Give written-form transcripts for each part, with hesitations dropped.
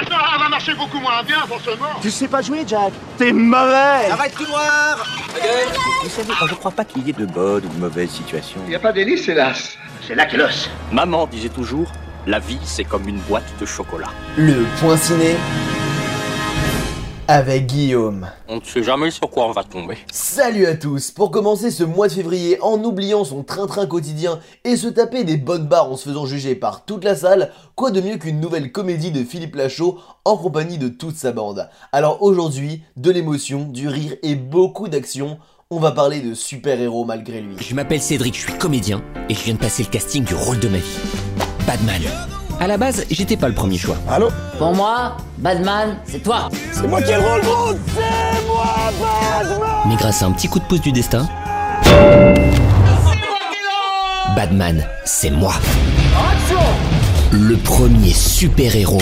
maintenant, elle va marcher beaucoup moins bien, forcément. Tu sais pas jouer, Jack. T'es mauvais. Arrête tout noir. Vous savez, je crois pas qu'il y ait de bonnes ou de mauvaises situations. Il n'y a pas d'hélice, hélas. C'est là qu'est l'os. Maman disait toujours, la vie, c'est comme une boîte de chocolat. Le point ciné. Avec Guillaume. On ne sait jamais sur quoi on va tomber. Salut à tous. Pour commencer ce mois de février en oubliant son train-train quotidien et se taper des bonnes barres en se faisant juger par toute la salle, quoi de mieux qu'une nouvelle comédie de Philippe Lachaud en compagnie de toute sa bande. Alors aujourd'hui, de l'émotion, du rire et beaucoup d'action, on va parler de Super-héros malgré lui. Je m'appelle Cédric, je suis comédien et je viens de passer le casting du rôle de ma vie. Batman. À la base, j'étais pas le premier choix. Allô ? Pour moi, Batman, c'est toi. C'est moi qui ai le rôle, monde. C'est moi, Batman. Mais grâce à un petit coup de pouce du destin... C'est moi qui l'ai. Batman, c'est moi. Action. Le premier super-héros...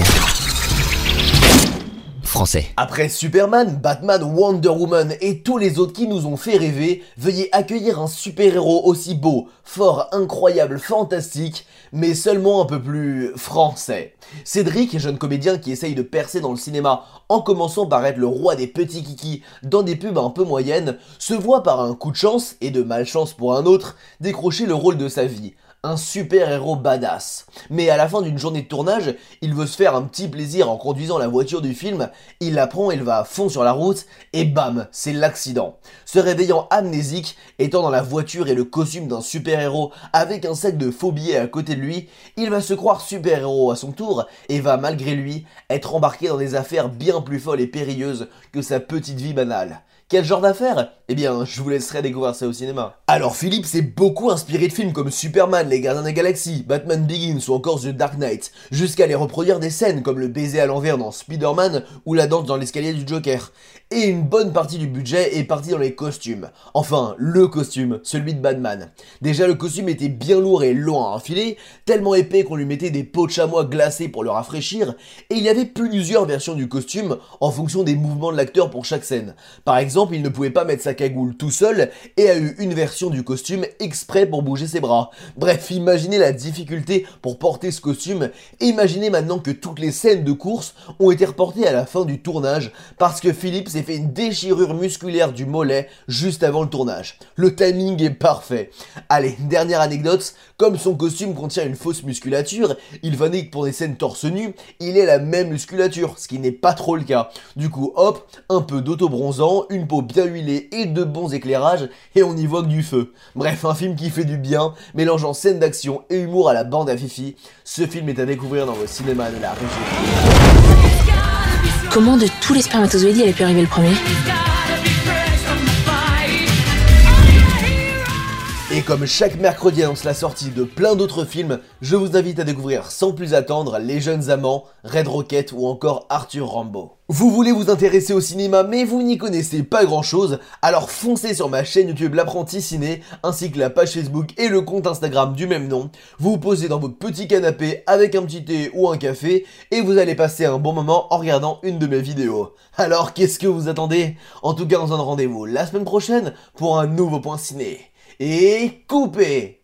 français. Après Superman, Batman, Wonder Woman et tous les autres qui nous ont fait rêver, veuillez accueillir un super-héros aussi beau, fort, incroyable, fantastique, mais seulement un peu plus français. Cédric, jeune comédien qui essaye de percer dans le cinéma en commençant par être le roi des petits kikis dans des pubs un peu moyennes, se voit par un coup de chance, et de malchance pour un autre, décrocher le rôle de sa vie. Un super-héros badass. Mais à la fin d'une journée de tournage, il veut se faire un petit plaisir en conduisant la voiture du film, il la prend, il va à fond sur la route, et bam, c'est l'accident. Se réveillant amnésique, étant dans la voiture et le costume d'un super-héros avec un sac de faux billets à côté de lui, il va se croire super-héros à son tour, et va malgré lui, être embarqué dans des affaires bien plus folles et périlleuses que sa petite vie banale. Quel genre d'affaire ? Eh bien, je vous laisserai découvrir ça au cinéma. Alors Philippe s'est beaucoup inspiré de films comme Superman, Les Gardiens des Galaxies, Batman Begins ou encore The Dark Knight, jusqu'à les reproduire des scènes comme le baiser à l'envers dans Spider-Man ou la danse dans l'escalier du Joker. Et une bonne partie du budget est partie dans les costumes. Enfin, le costume, celui de Batman. Déjà, le costume était bien lourd et long à enfiler, tellement épais qu'on lui mettait des peaux de chamois glacées pour le rafraîchir, et il y avait plusieurs versions du costume en fonction des mouvements de l'acteur pour chaque scène. Par exemple, il ne pouvait pas mettre sa cagoule tout seul et a eu une version du costume exprès pour bouger ses bras. Bref, imaginez la difficulté pour porter ce costume, et imaginez maintenant que toutes les scènes de course ont été reportées à la fin du tournage parce que Philippe s'est fait une déchirure musculaire du mollet juste avant le tournage. Le timing est parfait. Allez, dernière anecdote, comme son costume contient une fausse musculature, il fallait que pour des scènes torse nu, il ait la même musculature, ce qui n'est pas trop le cas. Du coup, hop, un peu d'autobronzant, une peau bien huilée et de bons éclairages, et on y voit que du feu. Bref, un film qui fait du bien, mélangeant scènes d'action et humour à la bande à Fifi. Ce film est à découvrir dans vos cinémas de la région. Comment de tous les spermatozoïdes, il a pu arriver le premier ? Et comme chaque mercredi annonce la sortie de plein d'autres films, je vous invite à découvrir sans plus attendre Les Jeunes Amants, Red Rocket ou encore Arthur Rambo. Vous voulez vous intéresser au cinéma mais vous n'y connaissez pas grand chose, alors foncez sur ma chaîne YouTube L'Apprenti Ciné, ainsi que la page Facebook et le compte Instagram du même nom. Vous vous posez dans votre petit canapé avec un petit thé ou un café et vous allez passer un bon moment en regardant une de mes vidéos. Alors qu'est-ce que vous attendez ? En tout cas, on se donne rendez-vous la semaine prochaine pour un nouveau point ciné. Et coupez.